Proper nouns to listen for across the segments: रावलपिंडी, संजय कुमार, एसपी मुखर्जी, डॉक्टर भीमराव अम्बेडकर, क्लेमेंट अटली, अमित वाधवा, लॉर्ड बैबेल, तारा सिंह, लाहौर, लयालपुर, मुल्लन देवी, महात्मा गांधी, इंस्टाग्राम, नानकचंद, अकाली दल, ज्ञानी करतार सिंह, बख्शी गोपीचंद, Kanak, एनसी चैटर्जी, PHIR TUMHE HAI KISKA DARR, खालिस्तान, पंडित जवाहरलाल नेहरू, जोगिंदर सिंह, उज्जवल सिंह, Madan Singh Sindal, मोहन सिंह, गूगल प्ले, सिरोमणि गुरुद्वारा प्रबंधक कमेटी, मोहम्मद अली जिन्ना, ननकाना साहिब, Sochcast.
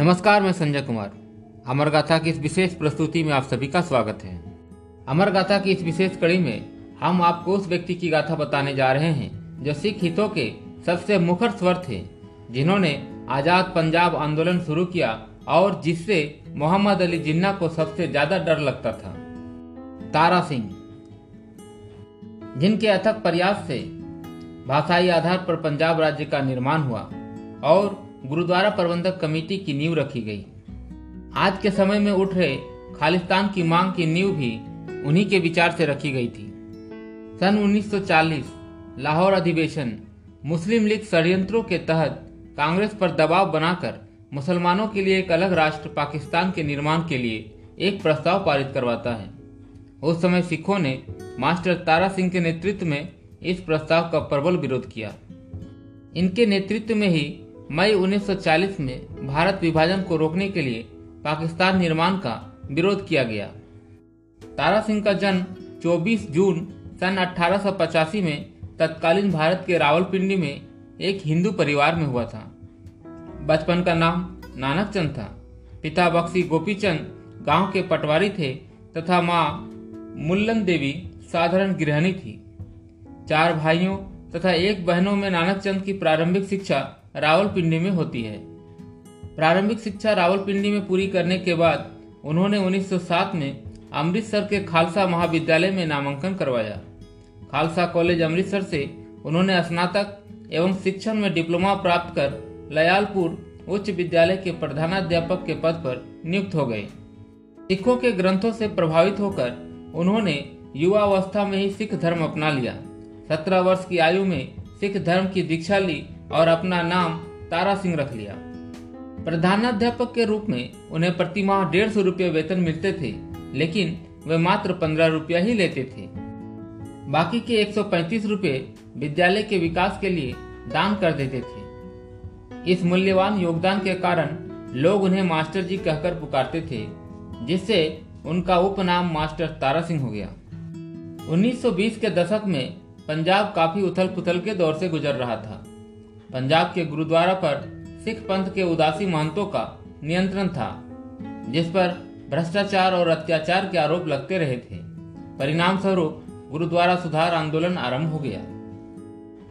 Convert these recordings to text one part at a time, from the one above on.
नमस्कार, मैं संजय कुमार। अमर गाथा की इस विशेष प्रस्तुति में आप सभी का स्वागत है। अमर गाथा की इस विशेष कड़ी में हम आपको उस व्यक्ति की गाथा बताने जा रहे हैं जो सिख हितों के सबसे मुखर स्वर थे, जिन्होंने आज़ाद पंजाब आंदोलन शुरू किया और जिससे मोहम्मद अली जिन्ना को सबसे ज्यादा डर लगता था। तारा सिंह, जिनके अथक प्रयास से भाषाई आधार पर पंजाब राज्य का निर्माण हुआ और गुरुद्वारा प्रबंधक कमेटी की नींव रखी गई। आज के समय में उठ रहे खालिस्तान की मांग की नींव भी उन्हीं के विचार से रखी गई थी। सन 1940 लाहौर अधिवेशन मुस्लिम लीग षड्यंत्रों के तहत कांग्रेस पर दबाव बनाकर मुसलमानों के लिए एक अलग राष्ट्र पाकिस्तान के निर्माण के लिए एक प्रस्ताव पारित करवाता है। उस समय सिखों ने मास्टर तारा सिंह के नेतृत्व में इस प्रस्ताव का प्रबल विरोध किया। इनके नेतृत्व में ही मई 1940 में भारत विभाजन को रोकने के लिए पाकिस्तान निर्माण का विरोध किया गया। तारा सिंह का जन्म 24 जून सन 1885 में तत्कालीन भारत के रावलपिंडी में एक हिंदू परिवार में हुआ था। बचपन का नाम नानकचंद था। पिता बख्शी गोपीचंद गांव के पटवारी थे तथा माँ मुल्लन देवी साधारण गृहिणी थी। चार भाइयों तथा एक बहनों में नानकचंद की प्रारंभिक शिक्षा रावलपिंडी में होती है। प्रारंभिक शिक्षा रावलपिंडी में पूरी करने के बाद उन्होंने 1907 में अमृतसर के खालसा महाविद्यालय में नामांकन करवाया। खालसा कॉलेज अमृतसर से उन्होंने स्नातक एवं शिक्षण में डिप्लोमा प्राप्त कर लयालपुर उच्च विद्यालय के प्रधानाध्यापक के पद पर नियुक्त हो गए। सिखों के ग्रंथों से प्रभावित होकर उन्होंने युवावस्था में ही सिख धर्म अपना लिया। 17 वर्ष की आयु में सिख धर्म की दीक्षा ली और अपना नाम तारा सिंह रख लिया। प्रधानाध्यापक के रूप में उन्हें प्रति माह 150 रुपये वेतन मिलते थे, लेकिन वे मात्र 15 रुपया ही लेते थे। बाकी के 135 रुपये विद्यालय के विकास के लिए दान कर देते थे। इस मूल्यवान योगदान के कारण लोग उन्हें मास्टर जी कहकर पुकारते थे, जिससे उनका उपनाम मास्टर तारा सिंह हो गया। 1920 के दशक में पंजाब काफी उथल पुथल के दौर से गुजर रहा था। पंजाब के गुरुद्वारा पर सिख पंथ के उदासी महंतों का नियंत्रण था, जिस पर भ्रष्टाचार और अत्याचार के आरोप लगते रहे थे। परिणाम स्वरूप गुरुद्वारा सुधार आंदोलन आरंभ हो गया।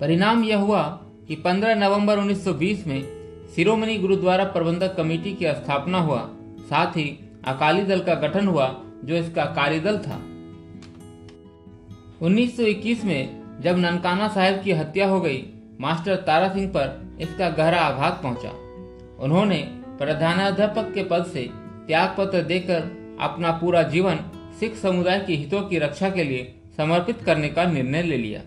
परिणाम यह हुआ कि 15 नवंबर 1920 में सिरोमणि गुरुद्वारा प्रबंधक कमेटी की स्थापना हुआ। साथ ही अकाली दल का गठन हुआ, जो इसका कार्यदल था। 1921 में जब ननकाना साहिब की हत्या हो गई, मास्टर तारा सिंह पर इसका गहरा आघात पहुंचा। उन्होंने प्रधानाध्यापक के पद से त्याग पत्र देकर अपना पूरा जीवन सिख समुदाय के हितों की रक्षा के लिए समर्पित करने का निर्णय ले लिया।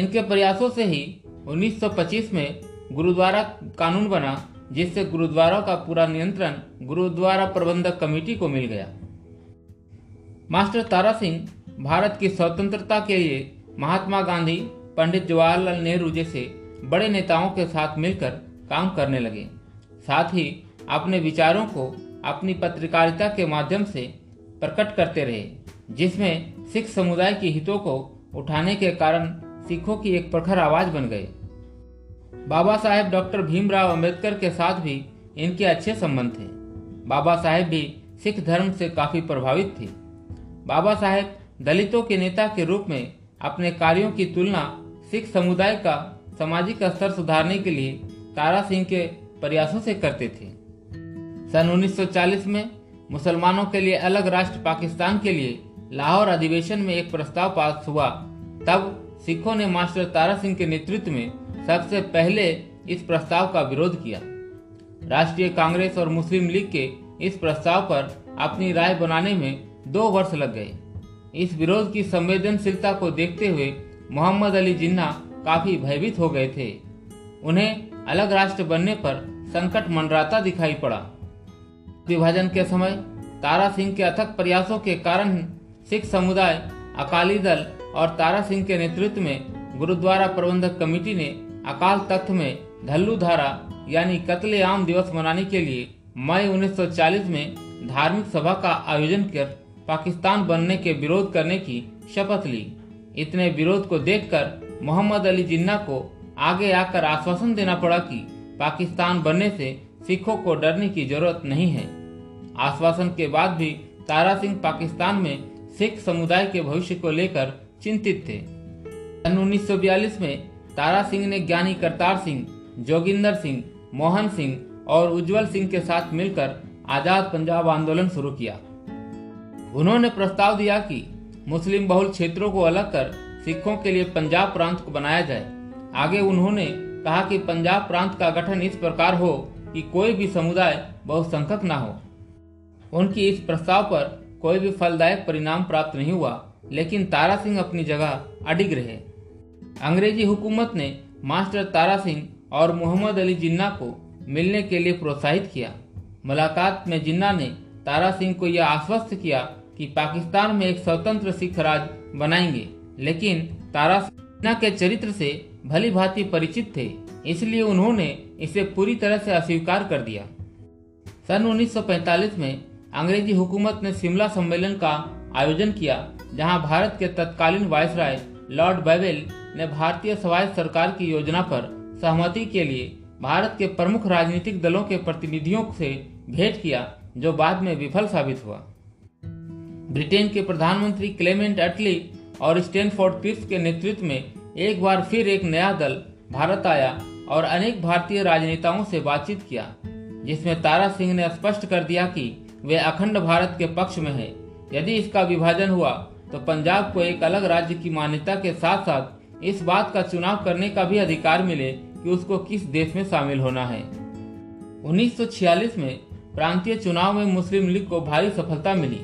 इनके प्रयासों से ही 1925 में गुरुद्वारा कानून बना, जिससे गुरुद्वारों का पूरा नियंत्रण गुरुद्वारा प्रबंधक कमेटी को मिल गया। मास्टर तारा सिंह भारत की स्वतंत्रता के लिए महात्मा गांधी, पंडित जवाहरलाल नेहरू जैसे बड़े नेताओं के साथ मिलकर काम करने लगे। साथ ही अपने विचारों को अपनी पत्रकारिता के माध्यम से प्रकट करते रहे, जिसमें सिख समुदाय के हितों को उठाने के कारण सिखों की एक प्रखर आवाज बन गए। बाबा साहेब डॉक्टर भीमराव अम्बेडकर के साथ भी इनके अच्छे संबंध थे। बाबा साहेब भी सिख धर्म से काफी प्रभावित थे। बाबा साहेब दलितों के नेता के रूप में अपने कार्यों की तुलना सिख समुदाय का सामाजिक स्तर सुधारने के लिए तारा सिंह के प्रयासों से करते थे। सन 1940 में मुसलमानों के लिए अलग राष्ट्र पाकिस्तान के लिए लाहौर अधिवेशन में एक प्रस्ताव पास हुआ। तब सिखों ने मास्टर तारा सिंह के नेतृत्व में सबसे पहले इस प्रस्ताव का विरोध किया। राष्ट्रीय कांग्रेस और मुस्लिम लीग के इस प्रस्ताव पर अपनी राय बनाने में 2 वर्ष लग गए। इस विरोध की संवेदनशीलता को देखते हुए मोहम्मद अली जिन्ना काफी भयभीत हो गए थे। उन्हें अलग राष्ट्र बनने पर संकट मंडराता दिखाई पड़ा। विभाजन के समय तारा सिंह के अथक प्रयासों के कारण सिख समुदाय, अकाली दल और तारा सिंह के नेतृत्व में गुरुद्वारा प्रबंधक कमेटी ने अकाल तख्त में धल्लू धारा यानी कत्लेआम दिवस मनाने के लिए मई 1940 में धार्मिक सभा का आयोजन कर पाकिस्तान बनने के विरोध करने की शपथ ली। इतने विरोध को देखकर मोहम्मद अली जिन्ना को आगे आकर आश्वासन देना पड़ा कि पाकिस्तान बनने से सिखों को डरने की जरूरत नहीं है। आश्वासन के बाद भी तारा सिंह पाकिस्तान में सिख समुदाय के भविष्य को लेकर चिंतित थे। सन 1942 में तारा सिंह ने ज्ञानी करतार सिंह, जोगिंदर सिंह, मोहन सिंह और उज्जवल सिंह के साथ मिलकर आजाद पंजाब आंदोलन शुरू किया। उन्होंने प्रस्ताव दिया कि मुस्लिम बहुल क्षेत्रों को अलग कर सिखों के लिए पंजाब प्रांत को बनाया जाए। आगे उन्होंने कहा कि पंजाब प्रांत का गठन इस प्रकार हो कि कोई भी समुदाय बहुसंख्यक न हो। उनकी इस प्रस्ताव पर कोई भी फलदायक परिणाम प्राप्त नहीं हुआ, लेकिन तारा सिंह अपनी जगह अडिग रहे। अंग्रेजी हुकूमत ने मास्टर तारा सिंह और मोहम्मद अली जिन्ना को मिलने के लिए प्रोत्साहित किया। मुलाकात में जिन्ना ने तारा सिंह को यह आश्वस्त किया कि पाकिस्तान में एक स्वतंत्र सिख राज बनाएंगे, लेकिन तारा सिंह जिन्ना के चरित्र से भली भांति परिचित थे, इसलिए उन्होंने इसे पूरी तरह से अस्वीकार कर दिया। सन 1945 में अंग्रेजी हुकूमत ने शिमला सम्मेलन का आयोजन किया, जहां भारत के तत्कालीन वायसराय लॉर्ड बैबेल ने भारतीय स्वायत्त सरकार की योजना पर सहमति के लिए भारत के प्रमुख राजनीतिक दलों के प्रतिनिधियों से भेंट किया, जो बाद में विफल साबित हुआ। ब्रिटेन के प्रधानमंत्री क्लेमेंट अटली और स्टैनफोर्ड पीस के नेतृत्व में एक बार फिर एक नया दल भारत आया और अनेक भारतीय राजनेताओं से बातचीत किया, जिसमें तारा सिंह ने स्पष्ट कर दिया कि वे अखंड भारत के पक्ष में हैं। यदि इसका विभाजन हुआ तो पंजाब को एक अलग राज्य की मान्यता के साथ साथ इस बात का चुनाव करने का भी अधिकार मिले कि उसको किस देश में शामिल होना है। 1946 में प्रांतीय चुनाव में मुस्लिम लीग को भारी सफलता मिली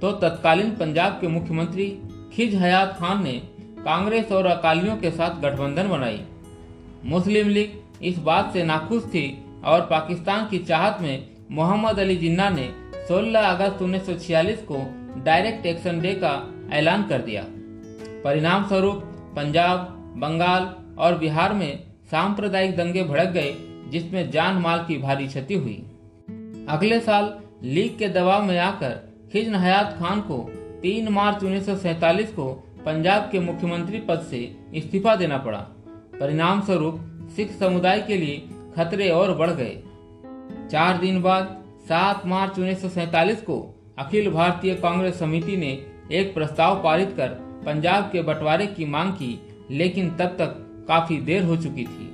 तो तत्कालीन पंजाब के मुख्यमंत्री खिज हयात खान ने कांग्रेस और अकालियों के साथ गठबंधन बनाई। मुस्लिम लीग इस बात से नाखुश थी और पाकिस्तान की चाहत में मोहम्मद अली जिन्ना ने 16 अगस्त 1946 को डायरेक्ट एक्शन डे का ऐलान कर दिया। परिणाम स्वरूप पंजाब, बंगाल और बिहार में सांप्रदायिक दंगे भड़क गए, जिसमें जान माल की भारी क्षति हुई। अगले साल लीग के दबाव में आकर खिज हयात खान को 3 मार्च 1947 को पंजाब के मुख्यमंत्री पद से इस्तीफा देना पड़ा। परिणाम स्वरूप सिख समुदाय के लिए खतरे और बढ़ गए। 4 दिन बाद 7 मार्च 1947 को अखिल भारतीय कांग्रेस समिति ने एक प्रस्ताव पारित कर पंजाब के बंटवारे की मांग की, लेकिन तब तक काफी देर हो चुकी थी।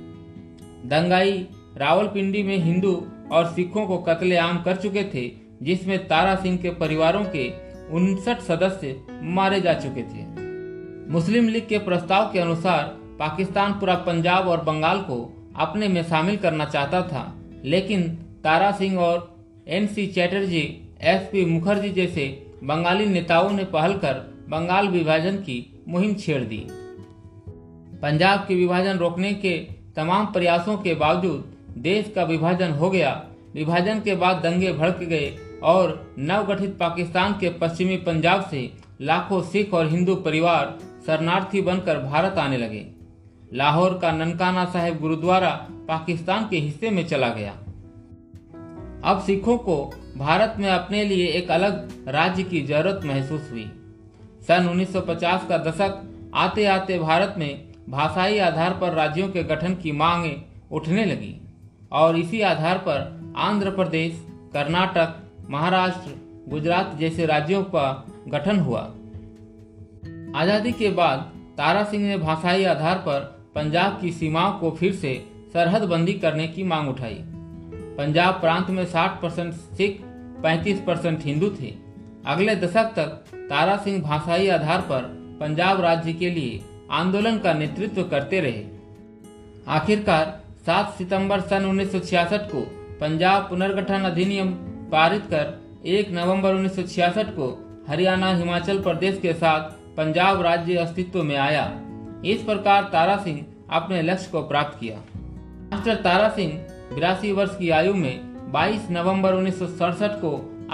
दंगाई रावलपिंडी में हिंदू और सिखों को कत्लेआम कर चुके थे, जिसमें तारा सिंह के परिवारों के 59 सदस्य मारे जा चुके थे। मुस्लिम लीग के प्रस्ताव के अनुसार पाकिस्तान पूरा पंजाब और बंगाल को अपने में शामिल करना चाहता था, लेकिन तारा सिंह और एनसी चैटर्जी, एसपी मुखर्जी जैसे बंगाली नेताओं ने पहल कर बंगाल विभाजन की मुहिम छेड़ दी। पंजाब के विभाजन रोकने के तमाम प्रयासों के बावजूद देश का विभाजन हो गया। विभाजन के बाद दंगे भड़क गए और नवगठित पाकिस्तान के पश्चिमी पंजाब से लाखों सिख और हिंदू परिवार शरणार्थी बनकर भारत आने लगे। लाहौर का ननकाना साहिब गुरुद्वारा पाकिस्तान के हिस्से में चला गया। अब सिखों को भारत में अपने लिए एक अलग राज्य की जरूरत महसूस हुई। सन 1950 का दशक आते आते भारत में भाषाई आधार पर राज्यों के गठन की मांगें उठने लगी और इसी आधार पर आंध्र प्रदेश, कर्नाटक, महाराष्ट्र, गुजरात जैसे राज्यों का गठन हुआ। आजादी के बाद तारा सिंह ने भाषाई आधार पर पंजाब की सीमाओं को फिर से सरहद बंदी करने की मांग उठाई। पंजाब प्रांत में 60% सिख, 35% हिंदू थे। अगले दशक तक तारा सिंह भाषाई आधार पर पंजाब राज्य के लिए आंदोलन का नेतृत्व करते रहे। आखिरकार 7 सितंबर सन 1966 को पंजाब पुनर्गठन अधिनियम पारित कर 1 नवंबर 1966 को हरियाणा, हिमाचल प्रदेश के साथ पंजाब राज्य अस्तित्व में आया। इस प्रकार तारा सिंह अपने लक्ष्य को प्राप्त किया। मास्टर तारा सिंह 82 वर्ष की आयु में 22 नवंबर 1967 को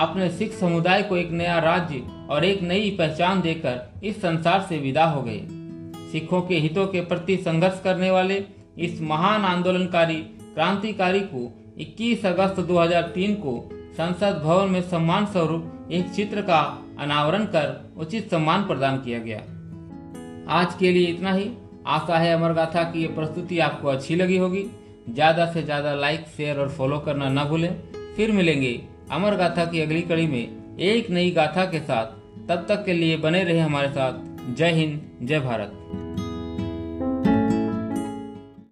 अपने सिख समुदाय को एक नया राज्य और एक नई पहचान देकर इस संसार से विदा हो गए। सिखों के हितों के प्रति संघर्ष करने वाले इस महान आंदोलनकारी क्रांतिकारी को 21 अगस्त 2003 को संसद भवन में सम्मान स्वरूप एक चित्र का अनावरण कर उचित सम्मान प्रदान किया गया। आज के लिए इतना ही। आशा है अमर गाथा की ये प्रस्तुति आपको अच्छी लगी होगी। ज्यादा से ज्यादा लाइक, शेयर और फॉलो करना ना भूलें। फिर मिलेंगे अमर गाथा की अगली कड़ी में एक नई गाथा के साथ। तब तक के लिए बने रहे हमारे साथ। जय हिंद, जय भारत।